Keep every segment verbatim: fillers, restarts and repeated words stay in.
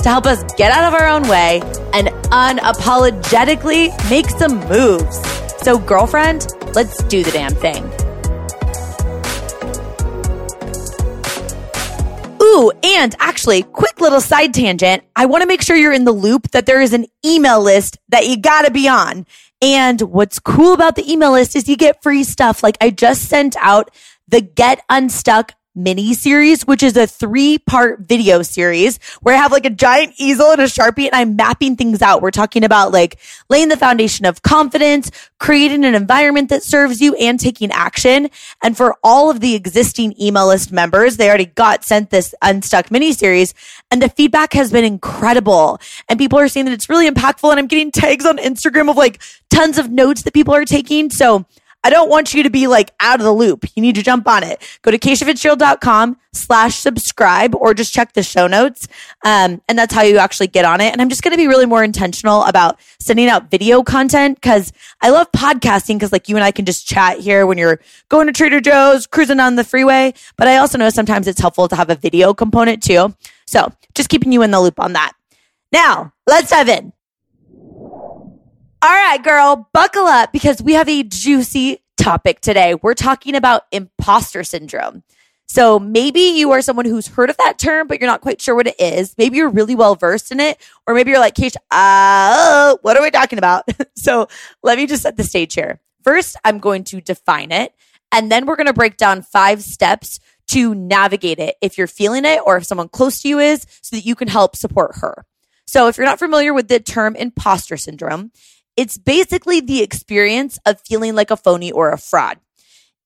to help us get out of our own way and unapologetically make some moves. So girlfriend, let's do the damn thing. Ooh, and actually, quick little side tangent. I want to make sure you're in the loop that there is an email list that you got to be on. And what's cool about the email list is you get free stuff. Like I just sent out the Get Unstuck mini series, which is a three-part video series where I have like a giant easel and a Sharpie and I'm mapping things out. We're talking about like laying the foundation of confidence, creating an environment that serves you, and taking action. And for all of the existing email list members, they already got sent this Unstuck mini series and the feedback has been incredible. And people are saying that it's really impactful, and I'm getting tags on Instagram of like tons of notes that people are taking. So I don't want you to be like out of the loop. You need to jump on it. Go to caciafitzgerald.com slash subscribe or just check the show notes. Um, and that's how you actually get on it. And I'm just going to be really more intentional about sending out video content because I love podcasting because like you and I can just chat here when you're going to Trader Joe's, cruising on the freeway. But I also know sometimes it's helpful to have a video component too. So just keeping you in the loop on that. Now let's dive in. All right, girl, buckle up because we have a juicy topic today. We're talking about imposter syndrome. So maybe you are someone who's heard of that term, but you're not quite sure what it is. Maybe you're really well-versed in it, or maybe you're like, Keisha, uh, what are we talking about? So let me just set the stage here. First, I'm going to define it, and then we're going to break down five steps to navigate it if you're feeling it or if someone close to you is, so that you can help support her. So if you're not familiar with the term imposter syndrome, it's basically the experience of feeling like a phony or a fraud.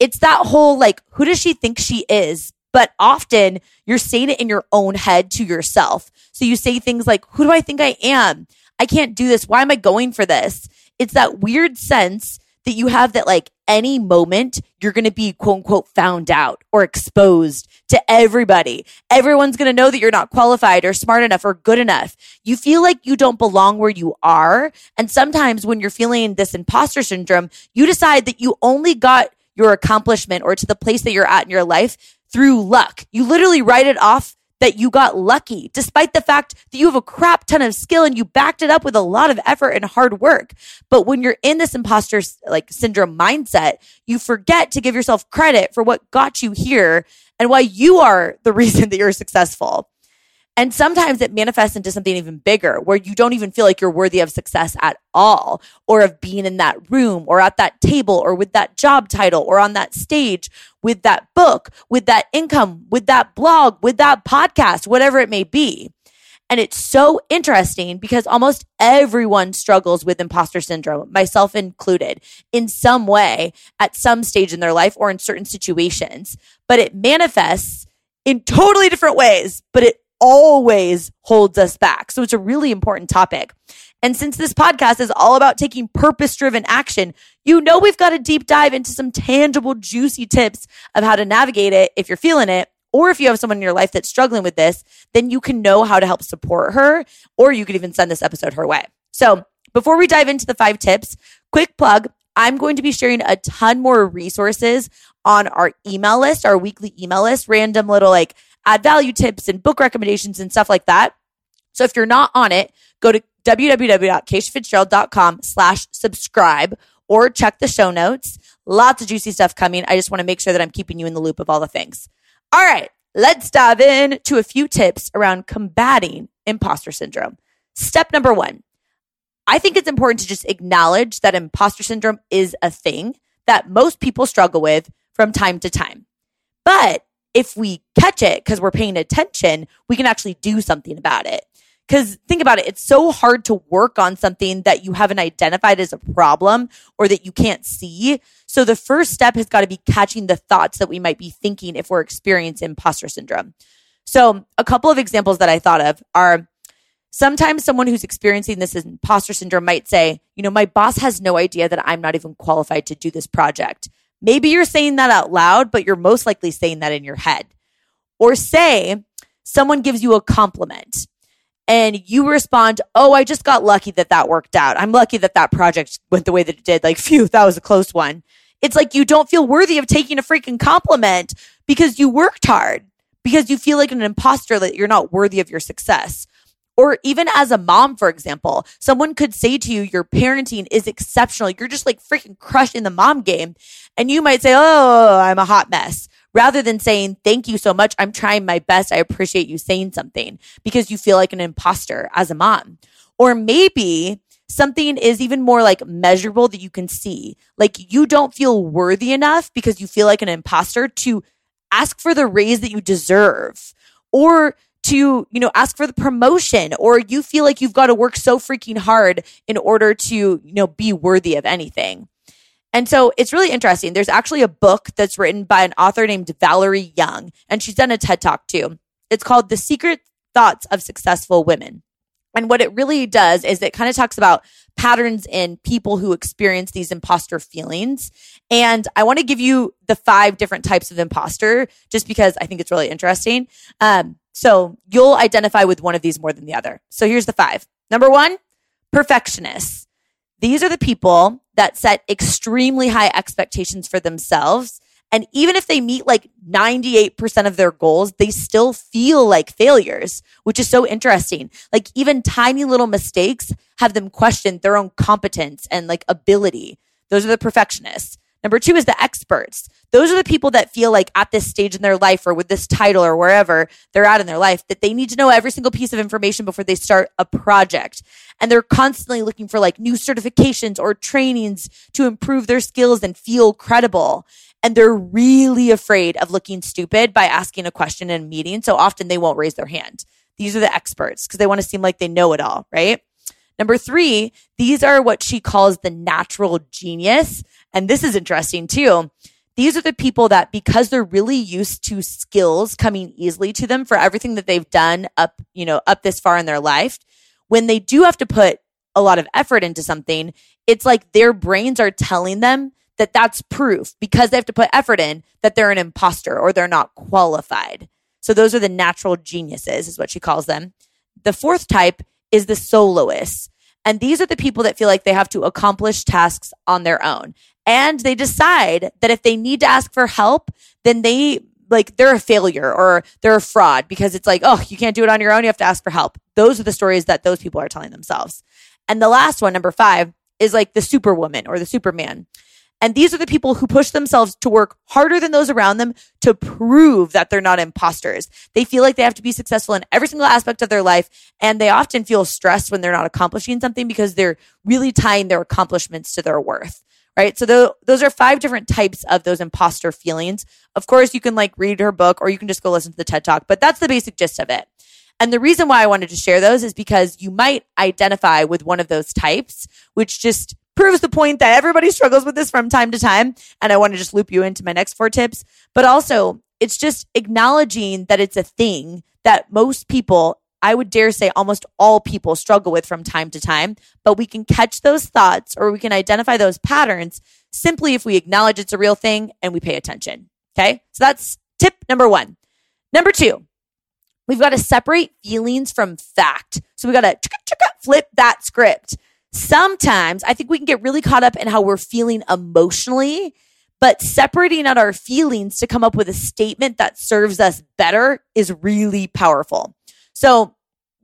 It's that whole like, who does she think she is? But often you're saying it in your own head to yourself. So you say things like, who do I think I am? I can't do this. Why am I going for this? It's that weird sense that you have that like any moment you're going to be quote unquote found out or exposed to everybody. Everyone's going to know that you're not qualified or smart enough or good enough. You feel like you don't belong where you are. And sometimes when you're feeling this imposter syndrome, you decide that you only got your accomplishment or to the place that you're at in your life through luck. You literally write it off that you got lucky, despite the fact that you have a crap ton of skill and you backed it up with a lot of effort and hard work. But when you're in this imposter like syndrome mindset, you forget to give yourself credit for what got you here and why you are the reason that you're successful. And sometimes it manifests into something even bigger where you don't even feel like you're worthy of success at all, or of being in that room or at that table or with that job title or on that stage with that book, with that income, with that blog, with that podcast, whatever it may be. And it's so interesting because almost everyone struggles with imposter syndrome, myself included, in some way at some stage in their life or in certain situations. But it manifests in totally different ways, but it always holds us back. So it's a really important topic. And since this podcast is all about taking purpose-driven action, you know we've got a deep dive into some tangible, juicy tips of how to navigate it if you're feeling it, or if you have someone in your life that's struggling with this, then you can know how to help support her, or you could even send this episode her way. So before we dive into the five tips, quick plug, I'm going to be sharing a ton more resources on our email list, our weekly email list, random little like add value tips and book recommendations and stuff like that. So if you're not on it, go to www.caciafitzgerald.com slash subscribe or check the show notes. Lots of juicy stuff coming. I just want to make sure that I'm keeping you in the loop of all the things. All right, let's dive in to a few tips around combating imposter syndrome. Step number one, I think it's important to just acknowledge that imposter syndrome is a thing that most people struggle with from time to time. But if we catch it because we're paying attention, we can actually do something about it. Because think about it, it's so hard to work on something that you haven't identified as a problem or that you can't see. So the first step has got to be catching the thoughts that we might be thinking if we're experiencing imposter syndrome. So a couple of examples that I thought of are Sometimes someone who's experiencing this imposter syndrome might say, you know, my boss has no idea that I'm not even qualified to do this project. Maybe you're saying that out loud, but you're most likely saying that in your head. Or say someone gives you a compliment and you respond, oh, I just got lucky that that worked out. I'm lucky that that project went the way that it did. Like, phew, that was a close one. It's like you don't feel worthy of taking a freaking compliment because you worked hard, because you feel like an imposter, that you're not worthy of your success. Or even as a mom, for example, someone could say to you, your parenting is exceptional. You're just like freaking crushed in the mom game. And you might say, oh, I'm a hot mess, rather than saying, thank you so much. I'm trying my best. I appreciate you saying something, because you feel like an imposter as a mom. Or maybe something is even more like measurable that you can see. Like you don't feel worthy enough because you feel like an imposter to ask for the raise that you deserve, or to, you know, ask for the promotion, or you feel like you've got to work so freaking hard in order to, you know, be worthy of anything. And so it's really interesting. There's actually a book that's written by an author named Valerie Young, and she's done a TED Talk too. It's called The Secret Thoughts of Successful Women. And what it really does is it kind of talks about patterns in people who experience these imposter feelings. And I want to give you the five different types of imposter just because I think it's really interesting. Um, So you'll identify with one of these more than the other. So here's the five. Number one, perfectionists. These are the people that set extremely high expectations for themselves. And even if they meet like ninety-eight percent of their goals, they still feel like failures, which is so interesting. Like even tiny little mistakes have them question their own competence and like ability. Those are the perfectionists. Number two is the experts. Those are the people that feel like at this stage in their life, or with this title, or wherever they're at in their life, that they need to know every single piece of information before they start a project. And they're constantly looking for like new certifications or trainings to improve their skills and feel credible. And they're really afraid of looking stupid by asking a question in a meeting. So often they won't raise their hand. These are the experts because they want to seem like they know it all, right? Number three, these are what she calls the natural genius. And this is interesting too. These are the people that, because they're really used to skills coming easily to them for everything that they've done up, you know, up this far in their life, when they do have to put a lot of effort into something, it's like their brains are telling them that that's proof, because they have to put effort in, that they're an imposter or they're not qualified. So those are the natural geniuses, is what she calls them. The fourth type is the soloists. And these are the people that feel like they have to accomplish tasks on their own. And they decide that if they need to ask for help, then they like they're a failure or they're a fraud, because it's like, oh, you can't do it on your own. You have to ask for help. Those are the stories that those people are telling themselves. And the last one, number five, is like the superwoman or the superman. And these are the people who push themselves to work harder than those around them to prove that they're not imposters. They feel like they have to be successful in every single aspect of their life. And they often feel stressed when they're not accomplishing something, because they're really tying their accomplishments to their worth, right? So th- those are five different types of those imposter feelings. Of course, you can like read her book, or you can just go listen to the TED Talk, but that's the basic gist of it. And the reason why I wanted to share those is because you might identify with one of those types, which just proves the point that everybody struggles with this from time to time. And I want to just loop you into my next four tips. But also, it's just acknowledging that it's a thing that most people, I would dare say almost all people, struggle with from time to time. But we can catch those thoughts, or we can identify those patterns, simply if we acknowledge it's a real thing and we pay attention. Okay? So that's tip number one. Number two, we've got to separate feelings from fact. So we've got to flip that script. Sometimes I think we can get really caught up in how we're feeling emotionally, but separating out our feelings to come up with a statement that serves us better is really powerful. So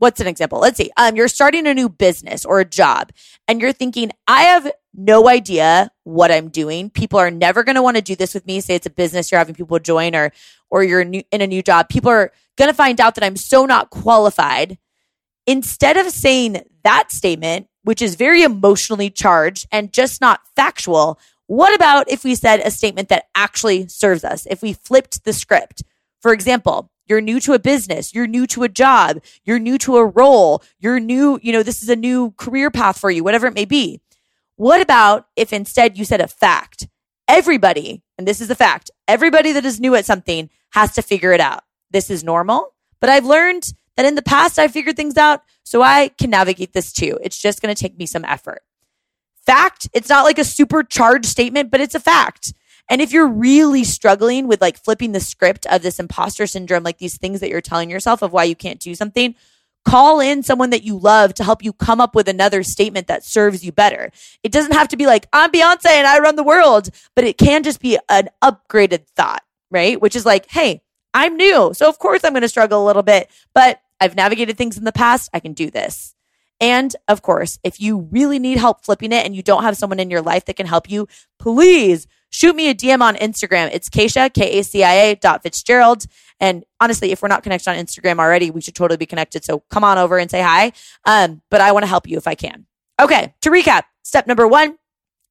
what's an example? Let's see. Um, you're starting a new business or a job, and you're thinking, I have no idea what I'm doing. People are never going to want to do this with me. Say it's a business you're having people join, or, or you're new, in a new job. People are going to find out that I'm so not qualified. Instead of saying that statement, which is very emotionally charged and just not factual, what about if we said a statement that actually serves us? If we flipped the script. For example, you're new to a business, you're new to a job, you're new to a role, you're new, you know, this is a new career path for you, whatever it may be. What about if instead you said a fact? Everybody, and this is a fact, everybody that is new at something has to figure it out. This is normal, but I've learned that in the past I figured things out, so I can navigate this too. It's just going to take me some effort. Fact, it's not like a supercharged statement, but it's a fact. And if you're really struggling with like flipping the script of this imposter syndrome, like these things that you're telling yourself of why you can't do something, call in someone that you love to help you come up with another statement that serves you better. It doesn't have to be like, I'm Beyonce and I run the world, but it can just be an upgraded thought, right? Which is like, hey, I'm new, so of course I'm going to struggle a little bit, but I've navigated things in the past. I can do this. And of course, if you really need help flipping it and you don't have someone in your life that can help you, please shoot me a D M on Instagram. It's Kacia, K A C I A dot Fitzgerald. And honestly, if we're not connected on Instagram already, we should totally be connected. So come on over and say hi. Um, but I want to help you if I can. Okay, to recap, step number one,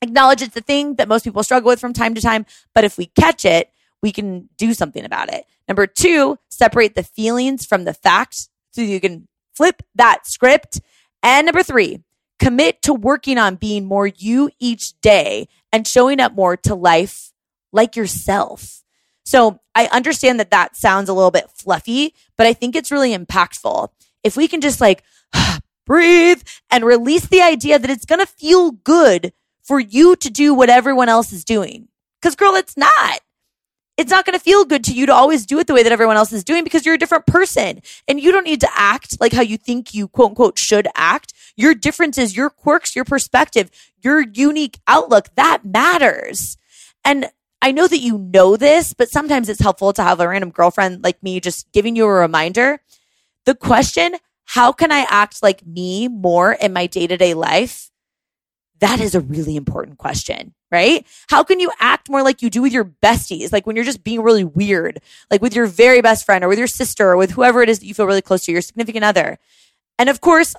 acknowledge it's the thing that most people struggle with from time to time. But if we catch it, we can do something about it. Number two, separate the feelings from the facts so you can flip that script. And number three, commit to working on being more you each day and showing up more to life like yourself. So I understand that that sounds a little bit fluffy, but I think it's really impactful. If we can just like breathe and release the idea that it's going to feel good for you to do what everyone else is doing. Because girl, it's not. It's not going to feel good to you to always do it the way that everyone else is doing because you're a different person and you don't need to act like how you think you quote unquote should act. Your differences, your quirks, your perspective, your unique outlook, that matters. And I know that you know this, but sometimes it's helpful to have a random girlfriend like me just giving you a reminder. The question, how can I act like me more in my day-to-day life? That is a really important question, right? How can you act more like you do with your besties? Like when you're just being really weird, like with your very best friend or with your sister or with whoever it is that you feel really close to, your significant other. And of course,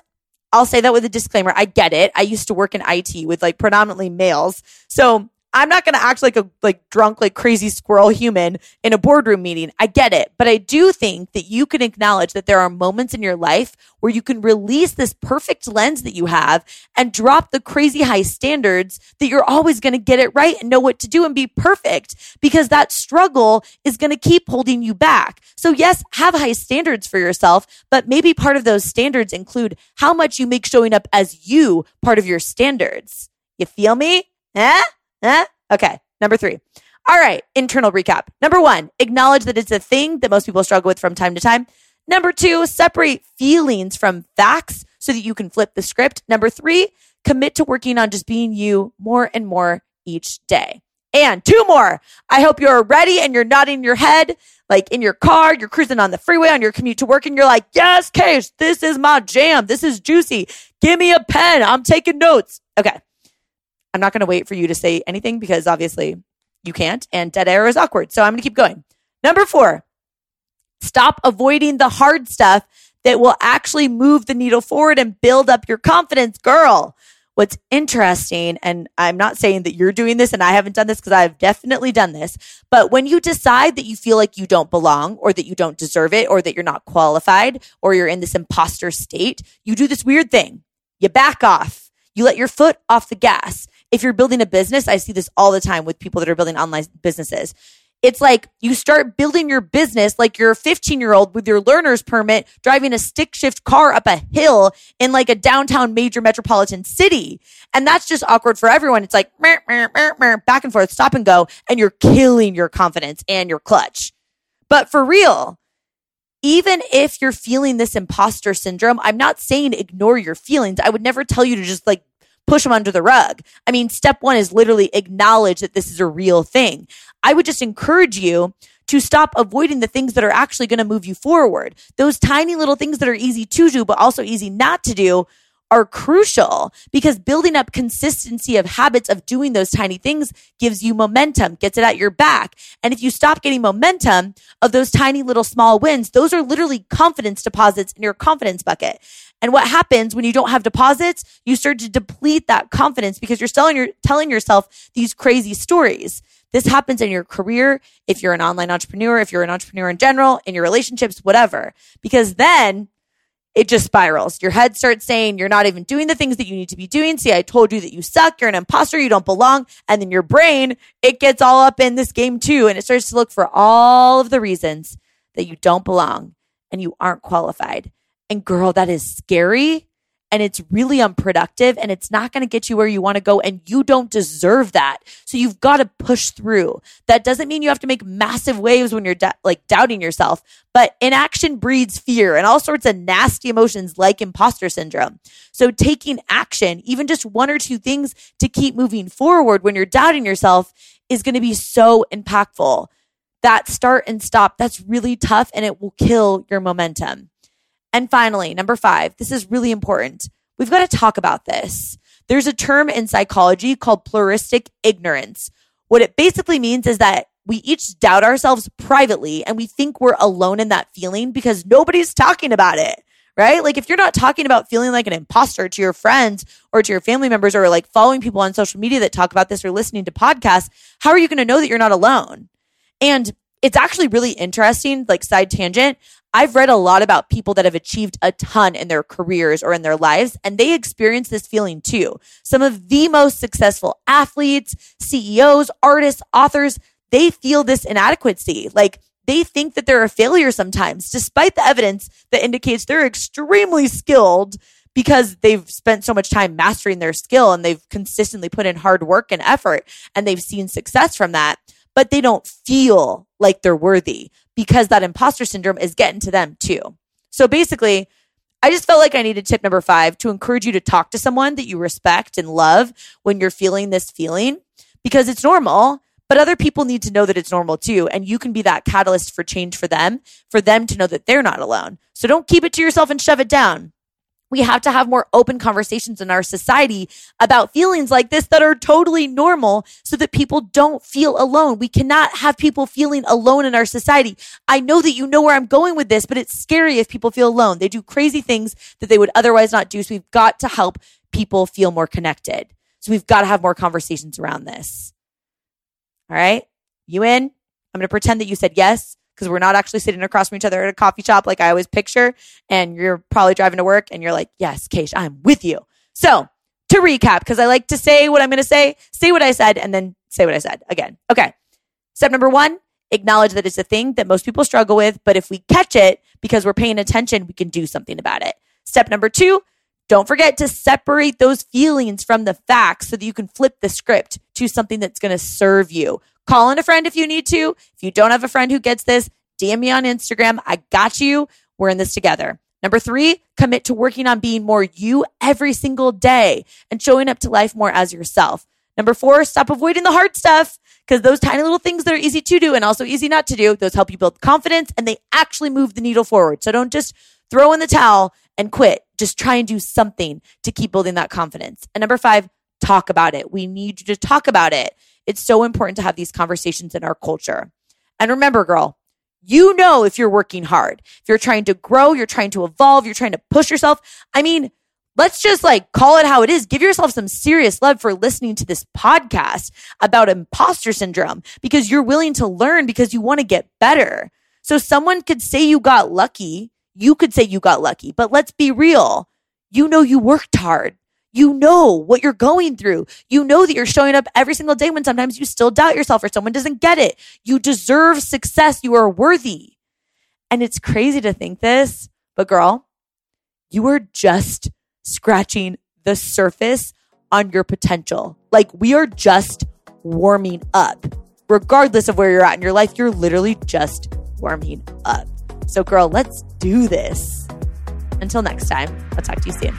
I'll say that with a disclaimer. I get it. I used to work in I T with like predominantly males. So I'm not going to act like a like drunk, like crazy squirrel human in a boardroom meeting. I get it. But I do think that you can acknowledge that there are moments in your life where you can release this perfect lens that you have and drop the crazy high standards that you're always going to get it right and know what to do and be perfect because that struggle is going to keep holding you back. So yes, have high standards for yourself, but maybe part of those standards include how much you make showing up as you part of your standards. You feel me? Eh? Eh? Okay. Number three. All right. Internal recap. Number one, acknowledge that it's a thing that most people struggle with from time to time. Number two, separate feelings from facts so that you can flip the script. Number three, commit to working on just being you more and more each day. And two more. I hope you're ready and you're nodding your head, like in your car, you're cruising on the freeway on your commute to work and you're like, yes, Kace, this is my jam. This is juicy. Give me a pen. I'm taking notes. Okay. I'm not going to wait for you to say anything because obviously you can't and dead air is awkward. So I'm going to keep going. Number four, stop avoiding the hard stuff that will actually move the needle forward and build up your confidence, girl. What's interesting, and I'm not saying that you're doing this and I haven't done this because I've definitely done this, but when you decide that you feel like you don't belong or that you don't deserve it or that you're not qualified or you're in this imposter state, you do this weird thing. You back off. You let your foot off the gas. If you're building a business, I see this all the time with people that are building online businesses. It's like you start building your business like you're a fifteen-year-old with your learner's permit driving a stick shift car up a hill in like a downtown major metropolitan city. And that's just awkward for everyone. It's like meh, meh, meh, meh, back and forth, stop and go, and you're killing your confidence and your clutch. But for real, even if you're feeling this imposter syndrome, I'm not saying ignore your feelings. I would never tell you to just like push them under the rug. I mean, step one is literally acknowledge that this is a real thing. I would just encourage you to stop avoiding the things that are actually going to move you forward. Those tiny little things that are easy to do, but also easy not to do are crucial because building up consistency of habits of doing those tiny things gives you momentum, gets it at your back. And if you stop getting momentum of those tiny little small wins, those are literally confidence deposits in your confidence bucket. And what happens when you don't have deposits, you start to deplete that confidence because you're telling, your, telling yourself these crazy stories. This happens in your career, if you're an online entrepreneur, if you're an entrepreneur in general, in your relationships, whatever, because then it just spirals. Your head starts saying you're not even doing the things that you need to be doing. See, I told you that you suck. You're an imposter. You don't belong. And then your brain, it gets all up in this game too. And it starts to look for all of the reasons that you don't belong and you aren't qualified. And girl, that is scary. And it's really unproductive and it's not going to get you where you want to go. And you don't deserve that. So you've got to push through. That doesn't mean you have to make massive waves when you're da- like doubting yourself, but inaction breeds fear and all sorts of nasty emotions like imposter syndrome. So taking action, even just one or two things to keep moving forward when you're doubting yourself, is going to be so impactful. That start and stop, that's really tough and it will kill your momentum. And finally, number five, this is really important. We've got to talk about this. There's a term in psychology called pluralistic ignorance. What it basically means is that we each doubt ourselves privately and we think we're alone in that feeling because nobody's talking about it, right? Like if you're not talking about feeling like an imposter to your friends or to your family members or like following people on social media that talk about this or listening to podcasts, how are you going to know that you're not alone? And it's actually really interesting, like side tangent. I've read a lot about people that have achieved a ton in their careers or in their lives, and they experience this feeling too. Some of the most successful athletes, C E Os, artists, authors, they feel this inadequacy. Like they think that they're a failure sometimes, despite the evidence that indicates they're extremely skilled because they've spent so much time mastering their skill and they've consistently put in hard work and effort and they've seen success from that. But they don't feel like they're worthy because that imposter syndrome is getting to them too. So basically, I just felt like I needed tip number five to encourage you to talk to someone that you respect and love when you're feeling this feeling, because it's normal, but other people need to know that it's normal too. And you can be that catalyst for change for them, for them to know that they're not alone. So don't keep it to yourself and shove it down. We have to have more open conversations in our society about feelings like this that are totally normal so that people don't feel alone. We cannot have people feeling alone in our society. I know that you know where I'm going with this, but it's scary if people feel alone. They do crazy things that they would otherwise not do. So we've got to help people feel more connected. So we've got to have more conversations around this. All right, you in? I'm going to pretend that you said yes, because we're not actually sitting across from each other at a coffee shop like I always picture, and you're probably driving to work and you're like, yes, Keish, I'm with you. So to recap, because I like to say what I'm going to say, say what I said, and then say what I said again. Okay. Step number one, acknowledge that it's a thing that most people struggle with, but if we catch it because we're paying attention, we can do something about it. Step number two, don't forget to separate those feelings from the facts so that you can flip the script to something that's going to serve you. Call in a friend if you need to. If you don't have a friend who gets this, D M me on Instagram. I got you. We're in this together. Number three, commit to working on being more you every single day and showing up to life more as yourself. Number four, stop avoiding the hard stuff, because those tiny little things that are easy to do and also easy not to do, those help you build confidence and they actually move the needle forward. So don't just throw in the towel and quit. Just try and do something to keep building that confidence. And number five, talk about it. We need you to talk about it. It's so important to have these conversations in our culture. And remember, girl, you know if you're working hard, if you're trying to grow, you're trying to evolve, you're trying to push yourself. I mean, let's just like call it how it is. Give yourself some serious love for listening to this podcast about imposter syndrome, because you're willing to learn because you want to get better. So someone could say you got lucky. You could say you got lucky, but let's be real. You know you worked hard. You know what you're going through. You know that you're showing up every single day when sometimes you still doubt yourself or someone doesn't get it. You deserve success. You are worthy. And it's crazy to think this, but girl, you are just scratching the surface on your potential. Like, we are just warming up. Regardless of where you're at in your life, you're literally just warming up. So girl, let's do this. Until next time, I'll talk to you soon.